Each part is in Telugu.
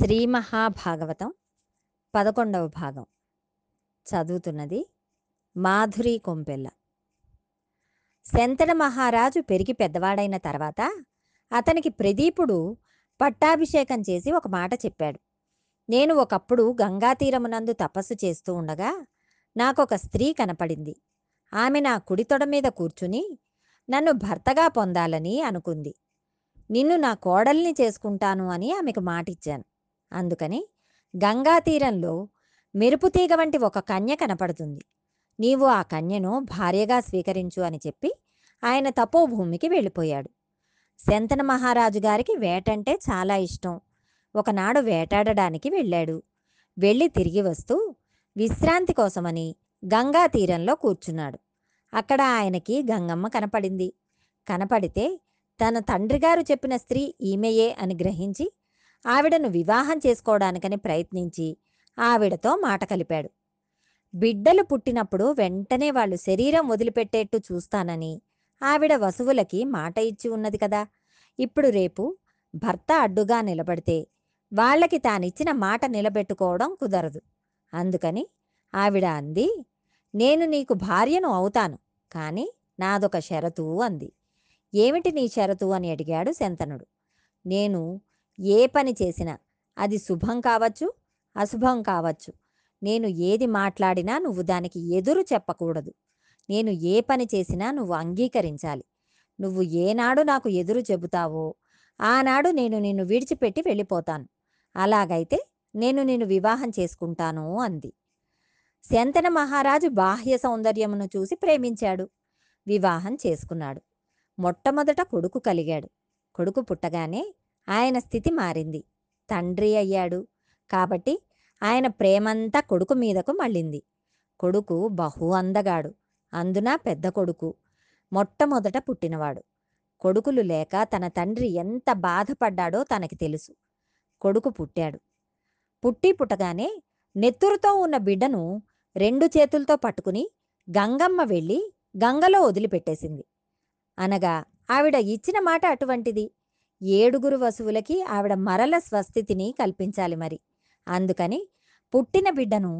శ్రీమహాభాగవతం 11వ భాగం. చదువుతున్నది మాధురి కొంపెల్ల. శంతన మహారాజు పెరిగి పెద్దవాడైన తర్వాత అతనికి ప్రదీపుడు పట్టాభిషేకం చేసి ఒక మాట చెప్పాడు. నేను ఒకప్పుడు గంగా తీరమునందు తపస్సు చేస్తూ ఉండగా నాకొక స్త్రీ కనపడింది. ఆమె నా కుడి తొడ మీద కూర్చుని నన్ను భర్తగా పొందాలని అనుకుంది. నిన్ను నా కోడల్ని చేసుకుంటాను అని ఆమెకు మాటిచ్చాను. అందుకని గంగా తీరంలో మెరుపుతీగ వంటి ఒక కన్య కనపడుతుంది. నీవు ఆ కన్యను భార్యగా స్వీకరించు అని చెప్పి ఆయన తపోభూమికి వెళ్ళిపోయాడు. శంతన మహారాజు గారికి వేటంటే చాలా ఇష్టం. ఒకనాడు వేటాడడానికి వెళ్ళాడు. వెళ్ళి తిరిగి వస్తూ విశ్రాంతి కోసమని గంగా తీరంలో కూర్చున్నాడు. అక్కడ ఆయనకి గంగమ్మ కనపడింది. కనపడితే తన తండ్రి గారు చెప్పిన స్త్రీ ఈమెయే అని గ్రహించి ఆవిడను వివాహం చేసుకోవడానికని ప్రయత్నించి ఆవిడతో మాట కలిపాడు. బిడ్డలు పుట్టినప్పుడు వెంటనే వాళ్ళు శరీరం వదిలిపెట్టేట్టు చూస్తానని ఆవిడ వసువులకి మాట ఇచ్చి ఉన్నది కదా. ఇప్పుడు రేపు భర్త అడ్డుగా నిలబడితే వాళ్ళకి తానిచ్చిన మాట నిలబెట్టుకోవడం కుదరదు. అందుకని ఆవిడ అంది, నేను నీకు భార్యను అవుతాను, కానీ నాదొక షరతు అంది. ఏమిటి నీ షరతు అని అడిగాడు శంతనుడు. నేను ఏ పని చేసినా అది శుభం కావచ్చు, అశుభం కావచ్చు. నేను ఏది మాట్లాడినా నువ్వు దానికి ఎదురు చెప్పకూడదు. నేను ఏ పని చేసినా నువ్వు అంగీకరించాలి. నువ్వు ఏనాడు నాకు ఎదురు చెబుతావో ఆనాడు నేను నిన్ను విడిచిపెట్టి వెళ్ళిపోతాను. అలాగైతే నేను నిన్ను వివాహం చేసుకుంటాను అంది. శంతన మహారాజు బాహ్య సౌందర్యమును చూసి ప్రేమించాడు. వివాహం చేసుకున్నాడు. మొట్టమొదట కొడుకు కలిగాడు. కొడుకు పుట్టగానే ఆయన స్థితి మారింది. తండ్రి అయ్యాడు. కాబట్టి ఆయన ప్రేమంతా కొడుకు మీదకు మళ్ళింది. కొడుకు బహు అందగాడు. అందున పెద్ద కొడుకు, మొట్టమొదట పుట్టినవాడు. కొడుకులు లేక తన తండ్రి ఎంత బాధపడ్డాడో తనకి తెలుసు. కొడుకు పుట్టాడు. పుట్టగానే నెత్తురుతో ఉన్న బిడ్డను రెండు చేతులతో పట్టుకుని గంగమ్మ వెళ్ళి గంగలో వదిలిపెట్టేసింది. అనగా ఆవిడ ఇచ్చిన మాట అటువంటిది. 7 వసువులకి ఆవిడ మరల స్వస్థితిని కల్పించాలి మరి. అందుకని పుట్టిన బిడ్డను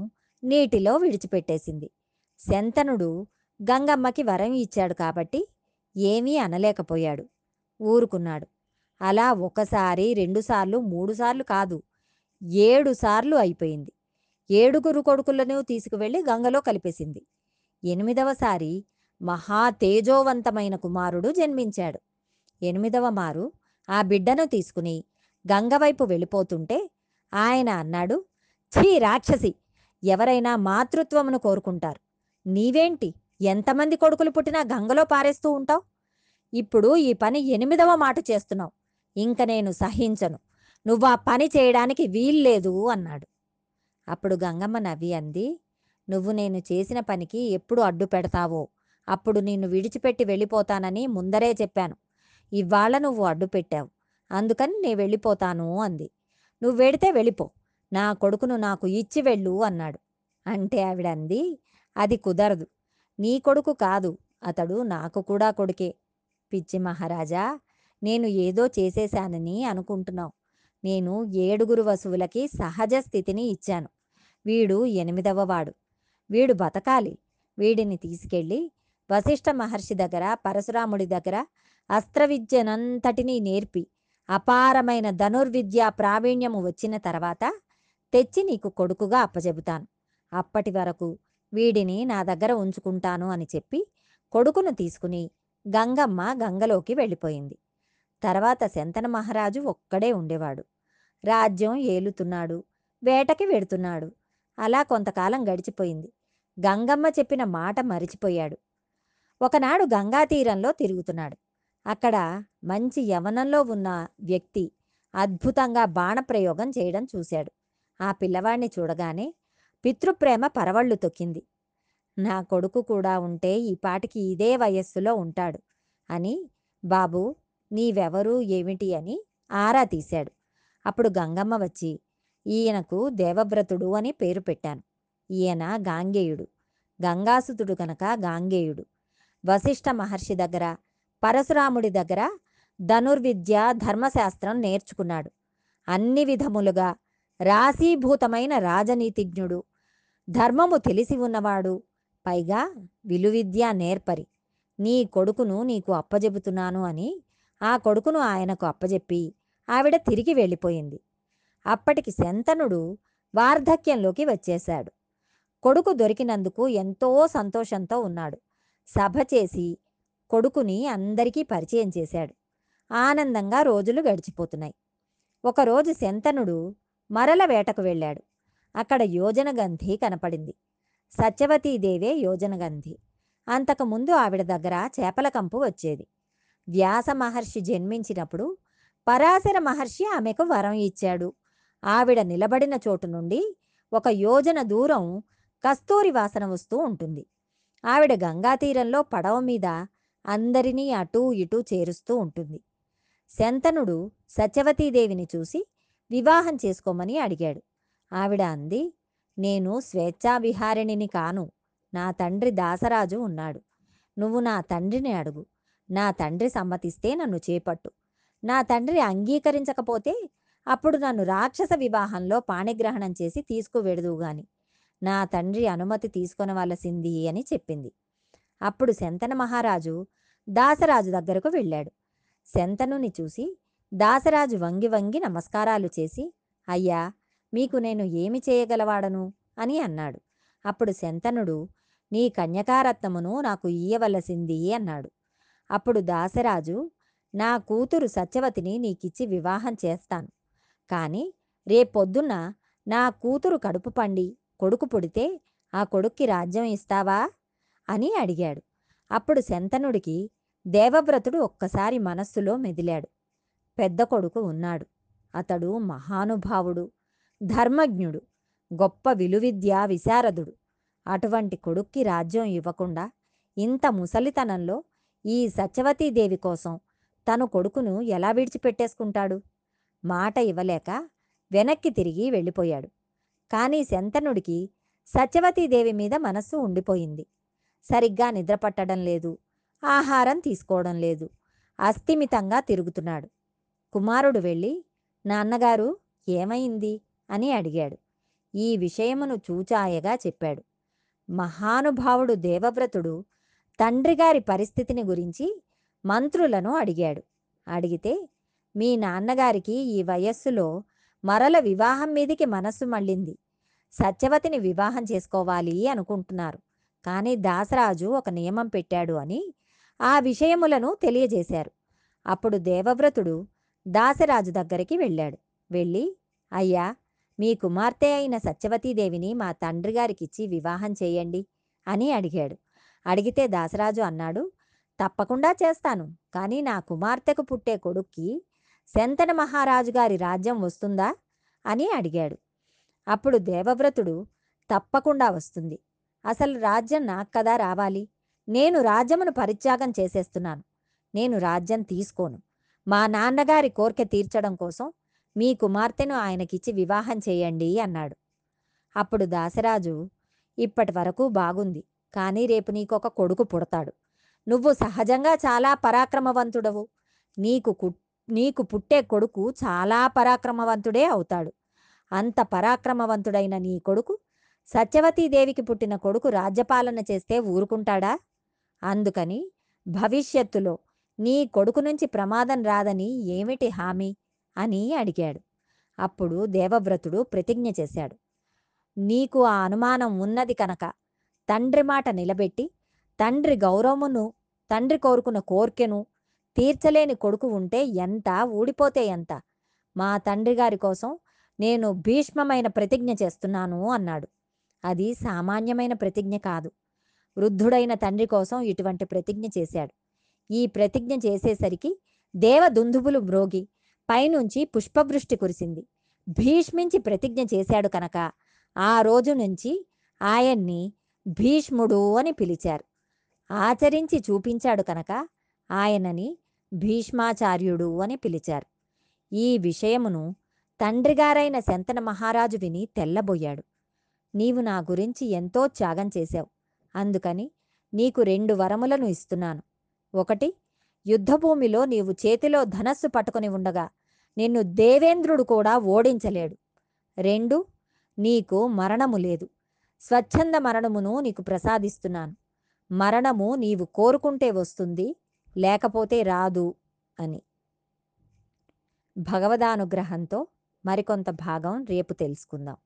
నీటిలో విడిచిపెట్టేసింది. శంతనుడు గంగమ్మకి వరం ఇచ్చాడు కాబట్టి ఏమీ అనలేకపోయాడు. ఊరుకున్నాడు. అలా ఒకసారి 2 సార్లు 3 సార్లు కాదు, 7 సార్లు అయిపోయింది. 7 కొడుకులను తీసుకువెళ్ళి గంగలో కలిపేసింది. 8వ సారి మహా తేజోవంతమైన కుమారుడు జన్మించాడు. 8వ మారు ఆ బిడ్డను తీసుకుని గంగవైపు వెళ్ళిపోతుంటే ఆయన అన్నాడు, ఛీ రాక్షసి, ఎవరైనా మాతృత్వమును కోరుకుంటారు. నీవేంటి ఎంతమంది కొడుకులు పుట్టినా గంగలో పారేస్తూ ఉంటావు? ఇప్పుడు ఈ పని 8వ మాట చేస్తున్నావు. ఇంక నేను సహించను. నువ్వు ఆ పని చేయడానికి వీల్లేదు అన్నాడు. అప్పుడు గంగమ్మ నవ్వి అంది, నువ్వు నేను చేసిన పనికి ఎప్పుడు అడ్డు పెడతావో అప్పుడు నిన్ను విడిచిపెట్టి వెళ్ళిపోతానని ముందరే చెప్పాను. ఇవాళ నువ్వు అడ్డుపెట్టావు, అందుకని నేను వెళ్ళిపోతాను అంది. నువ్వు వెడితే వెళ్ళిపో, నా కొడుకును నాకు ఇచ్చి వెళ్ళు అన్నాడు. అంటే ఆవిడ అంది, అది కుదరదు. నీ కొడుకు కాదు, అతడు నాకు కూడా కొడుకే. పిచ్చి మహారాజా, నేను ఏదో చేసేశానని అనుకుంటున్నావు. నేను 7 వసువులకి సహజ స్థితిని ఇచ్చాను. వీడు 8వ వాడు. వీడు బతకాలి. వీడిని తీసుకెళ్ళి వశిష్ఠ మహర్షి దగ్గర, పరశురాముడి దగ్గర అస్త్రవిద్యనంతటినీ నేర్పి అపారమైన ధనుర్విద్యా ప్రావీణ్యము వచ్చిన తర్వాత తెచ్చి నీకు కొడుకుగా అప్పజెబుతాను. అప్పటి వరకు వీడిని నా దగ్గర ఉంచుకుంటాను అని చెప్పి కొడుకును తీసుకుని గంగమ్మ గంగలోకి వెళ్ళిపోయింది. తర్వాత శంతన మహారాజు ఒక్కడే ఉండేవాడు. రాజ్యం ఏలుతున్నాడు. వేటకి వెడుతున్నాడు. అలా కొంతకాలం గడిచిపోయింది. గంగమ్మ చెప్పిన మాట మరిచిపోయాడు. ఒకనాడు గంగా తీరంలో తిరుగుతున్నాడు. అక్కడ మంచి యవనంలో ఉన్న వ్యక్తి అద్భుతంగా బాణప్రయోగం చేయడం చూశాడు. ఆ పిల్లవాడిని చూడగానే పితృప్రేమ పరవళ్ళు తొక్కింది. నా కొడుకు కూడా ఉంటే ఈ పాటికి ఇదే వయస్సులో ఉంటాడు అని, బాబూ నీవెవరు ఏమిటి అని ఆరా తీశాడు. అప్పుడు గంగమ్మ వచ్చి, ఈయనకు దేవవ్రతుడు అని పేరు పెట్టాను. ఈయన గాంగేయుడు. గంగాసుతుడు కనుక గాంగేయుడు. వశిష్ఠ మహర్షి దగ్గర, పరశురాముడి దగ్గర ధనుర్విద్య ధర్మశాస్త్రం నేర్చుకున్నాడు. అన్ని విధములుగా రాశీభూతమైన రాజనీతిజ్ఞుడు, ధర్మము తెలిసి ఉన్నవాడు, పైగా విలువిద్యా నేర్పరి. నీ కొడుకును నీకు అప్పజెబుతున్నాను అని ఆ కొడుకును ఆయనకు అప్పజెప్పి ఆవిడ తిరిగి వెళ్ళిపోయింది. అప్పటికి శంతనుడు వార్ధక్యంలోకి వచ్చేశాడు. కొడుకు దొరికినందుకు ఎంతో సంతోషంతో ఉన్నాడు. సభ చేసి కొడుకుని అందరికీ పరిచయం చేశాడు. ఆనందంగా రోజులు గడిచిపోతున్నాయి. ఒకరోజు శంతనుడు మరల వేటకు వెళ్ళాడు. అక్కడ యోజన గంధి కనపడింది. సత్యవతీదేవే యోజన గంధి. అంతకుముందు ఆవిడ దగ్గర చేపల కంపు వచ్చేది. వ్యాస మహర్షి జన్మించినప్పుడు పరాశర మహర్షి ఆమెకు వరం ఇచ్చాడు. ఆవిడ నిలబడిన చోటు నుండి ఒక యోజన దూరం కస్తూరి వాసన వస్తూ ఉంటుంది. ఆవిడ గంగా తీరంలో పడవ మీద అందరినీ అటూ ఇటూ చేరుస్తూ ఉంటుంది. శంతనుడు సత్యవతీదేవిని చూసి వివాహం చేసుకోమని అడిగాడు. ఆవిడ అంది, నేను స్వేచ్ఛావిహారిణిని కాను, నా తండ్రి దాసరాజు ఉన్నాడు, నువ్వు నా తండ్రిని అడుగు, నా తండ్రి సమ్మతిస్తే నన్ను చేపట్టు, నా తండ్రి అంగీకరించకపోతే అప్పుడు నన్ను రాక్షస వివాహంలో పాణిగ్రహణం చేసి తీసుకువెడుదువుగాని, నా తండ్రి అనుమతి తీసుకొనవలసింది అని చెప్పింది. అప్పుడు శంతన మహారాజు దాసరాజు దగ్గరకు వెళ్ళాడు. శంతనుని చూసి దాసరాజు వంగి వంగి నమస్కారాలు చేసి, అయ్యా, మీకు నేను ఏమి చేయగలవాడను అని అన్నాడు. అప్పుడు శంతనుడు, నీ కన్యకారత్నమును నాకు ఇయ్యవలసింది అన్నాడు. అప్పుడు దాసరాజు, నా కూతురు సత్యవతిని నీకిచ్చి వివాహం చేస్తాను, కానీ రేపొద్దున్న నా కూతురు కడుపు పండి కొడుకు పుడితే ఆ కొడుక్కి రాజ్యం ఇస్తావా అని అడిగాడు. అప్పుడు శంతనుడికి దేవవ్రతుడు ఒక్కసారి మనస్సులో మెదిలాడు. పెద్ద కొడుకు ఉన్నాడు. అతడు మహానుభావుడు, ధర్మజ్ఞుడు, గొప్ప విలువిద్యా విశారదుడు. అటువంటి కొడుక్కి రాజ్యం ఇవ్వకుండా ఇంత ముసలితనంలో ఈ సత్యవతీదేవి కోసం తను కొడుకును ఎలా విడిచిపెట్టేసుకుంటాడు? మాట ఇవ్వలేక వెనక్కి తిరిగి వెళ్ళిపోయాడు. కానీ శంతనుడికి సత్యవతీదేవి మీద మనస్సు ఉండిపోయింది. సరిగ్గా నిద్రపట్టడం లేదు, ఆహారం తీసుకోవడం లేదు, అస్థిమితంగా తిరుగుతున్నాడు. కుమారుడు వెళ్ళి, నాన్నగారు ఏమైంది అని అడిగాడు. ఈ విషయమును చూచాయగా చెప్పాడు. మహానుభావుడు దేవవ్రతుడు తండ్రిగారి పరిస్థితిని గురించి మంత్రులను అడిగాడు. అడిగితే, మీ నాన్నగారికి ఈ వయస్సులో మరల వివాహం మీదికి మనస్సు మళ్ళింది, సత్యవతిని వివాహం చేసుకోవాలి అనుకుంటున్నారు, కానీ దాసరాజు ఒక నియమం పెట్టాడు అని ఆ విషయములను తెలియజేశారు. అప్పుడు దేవవ్రతుడు దాసరాజు దగ్గరికి వెళ్ళాడు. వెళ్ళి, అయ్యా, మీ కుమార్తె అయిన సత్యవతీదేవిని మా తండ్రి గారికిచ్చి వివాహం చేయండి అని అడిగాడు. అడిగితే దాసరాజు అన్నాడు, తప్పకుండా చేస్తాను, కానీ నా కుమార్తెకు పుట్టే కొడుక్కి శంతన మహారాజు గారి రాజ్యం వస్తుందా అని అడిగాడు. అప్పుడు దేవవ్రతుడు, తప్పకుండా వస్తుంది, అసలు రాజ్యం నాకు కదా రావాలి, నేను రాజ్యమును పరిత్యాగం చేసేస్తున్నాను, నేను రాజ్యం తీసుకోను, మా నాన్నగారి కోరిక తీర్చడం కోసం మీ కుమార్తెను ఆయనకిచ్చి వివాహం చేయండి అన్నాడు. అప్పుడు దాసరాజు, ఇప్పటి వరకు బాగుంది, కానీ రేపు నీకొక కొడుకు పుడతాడు, నువ్వు సహజంగా చాలా పరాక్రమవంతుడవు, నీకు పుట్టే కొడుకు చాలా పరాక్రమవంతుడే అవుతాడు, అంత పరాక్రమవంతుడైన నీ కొడుకు సత్యవతీదేవికి పుట్టిన కొడుకు రాజ్యపాలన చేస్తే ఊరుకుంటాడా? అందుకని భవిష్యత్తులో నీ కొడుకు నుంచి ప్రమాదం రాదని ఏమిటి హామీ అని అడిగాడు. అప్పుడు దేవవ్రతుడు ప్రతిజ్ఞ చేశాడు, నీకు ఆ అనుమానం ఉన్నది కనుక తండ్రి మాట నిలబెట్టి తండ్రి గౌరవమును, తండ్రి కోరుకున్న కోర్కెను తీర్చలేని కొడుకు ఉంటే ఎంత, ఊడిపోతే ఎంత, మా తండ్రి గారి కోసం నేను భీష్మమైన ప్రతిజ్ఞ చేస్తున్నాను అన్నాడు. అది సామాన్యమైన ప్రతిజ్ఞ కాదు. వృద్ధుడైన తండ్రి కోసం ఇటువంటి ప్రతిజ్ఞ చేశాడు. ఈ ప్రతిజ్ఞ చేసేసరికి దేవదుందుబులు మ్రోగి పైనుంచి పుష్పవృష్టి కురిసింది. భీష్మించి ప్రతిజ్ఞ చేశాడు కనుక ఆ రోజు నుంచి ఆయన్ని భీష్ముడు అని పిలిచారు. ఆచరించి చూపించాడు కనుక ఆయనని భీష్మాచార్యుడు అని పిలిచారు. ఈ విషయమును తండ్రిగారైన శంతన మహారాజు విని తెల్లబోయాడు. నీవు నా గురించి ఎంతో త్యాగం చేశావు, అందుకని నీకు 2 వరములను ఇస్తున్నాను. ఒకటి, యుద్ధభూమిలో నీవు చేతిలో ధనస్సు పట్టుకుని ఉండగా నిన్ను దేవేంద్రుడు కూడా ఓడించలేడు. రెండు, నీకు మరణము లేదు, స్వచ్ఛంద మరణమును నీకు ప్రసాదిస్తున్నాను. మరణము నీవు కోరుకుంటే వస్తుంది, లేకపోతే రాదు అని. భగవదానుగ్రహంతో మరికొంత భాగం రేపు తెలుసుకుందాం.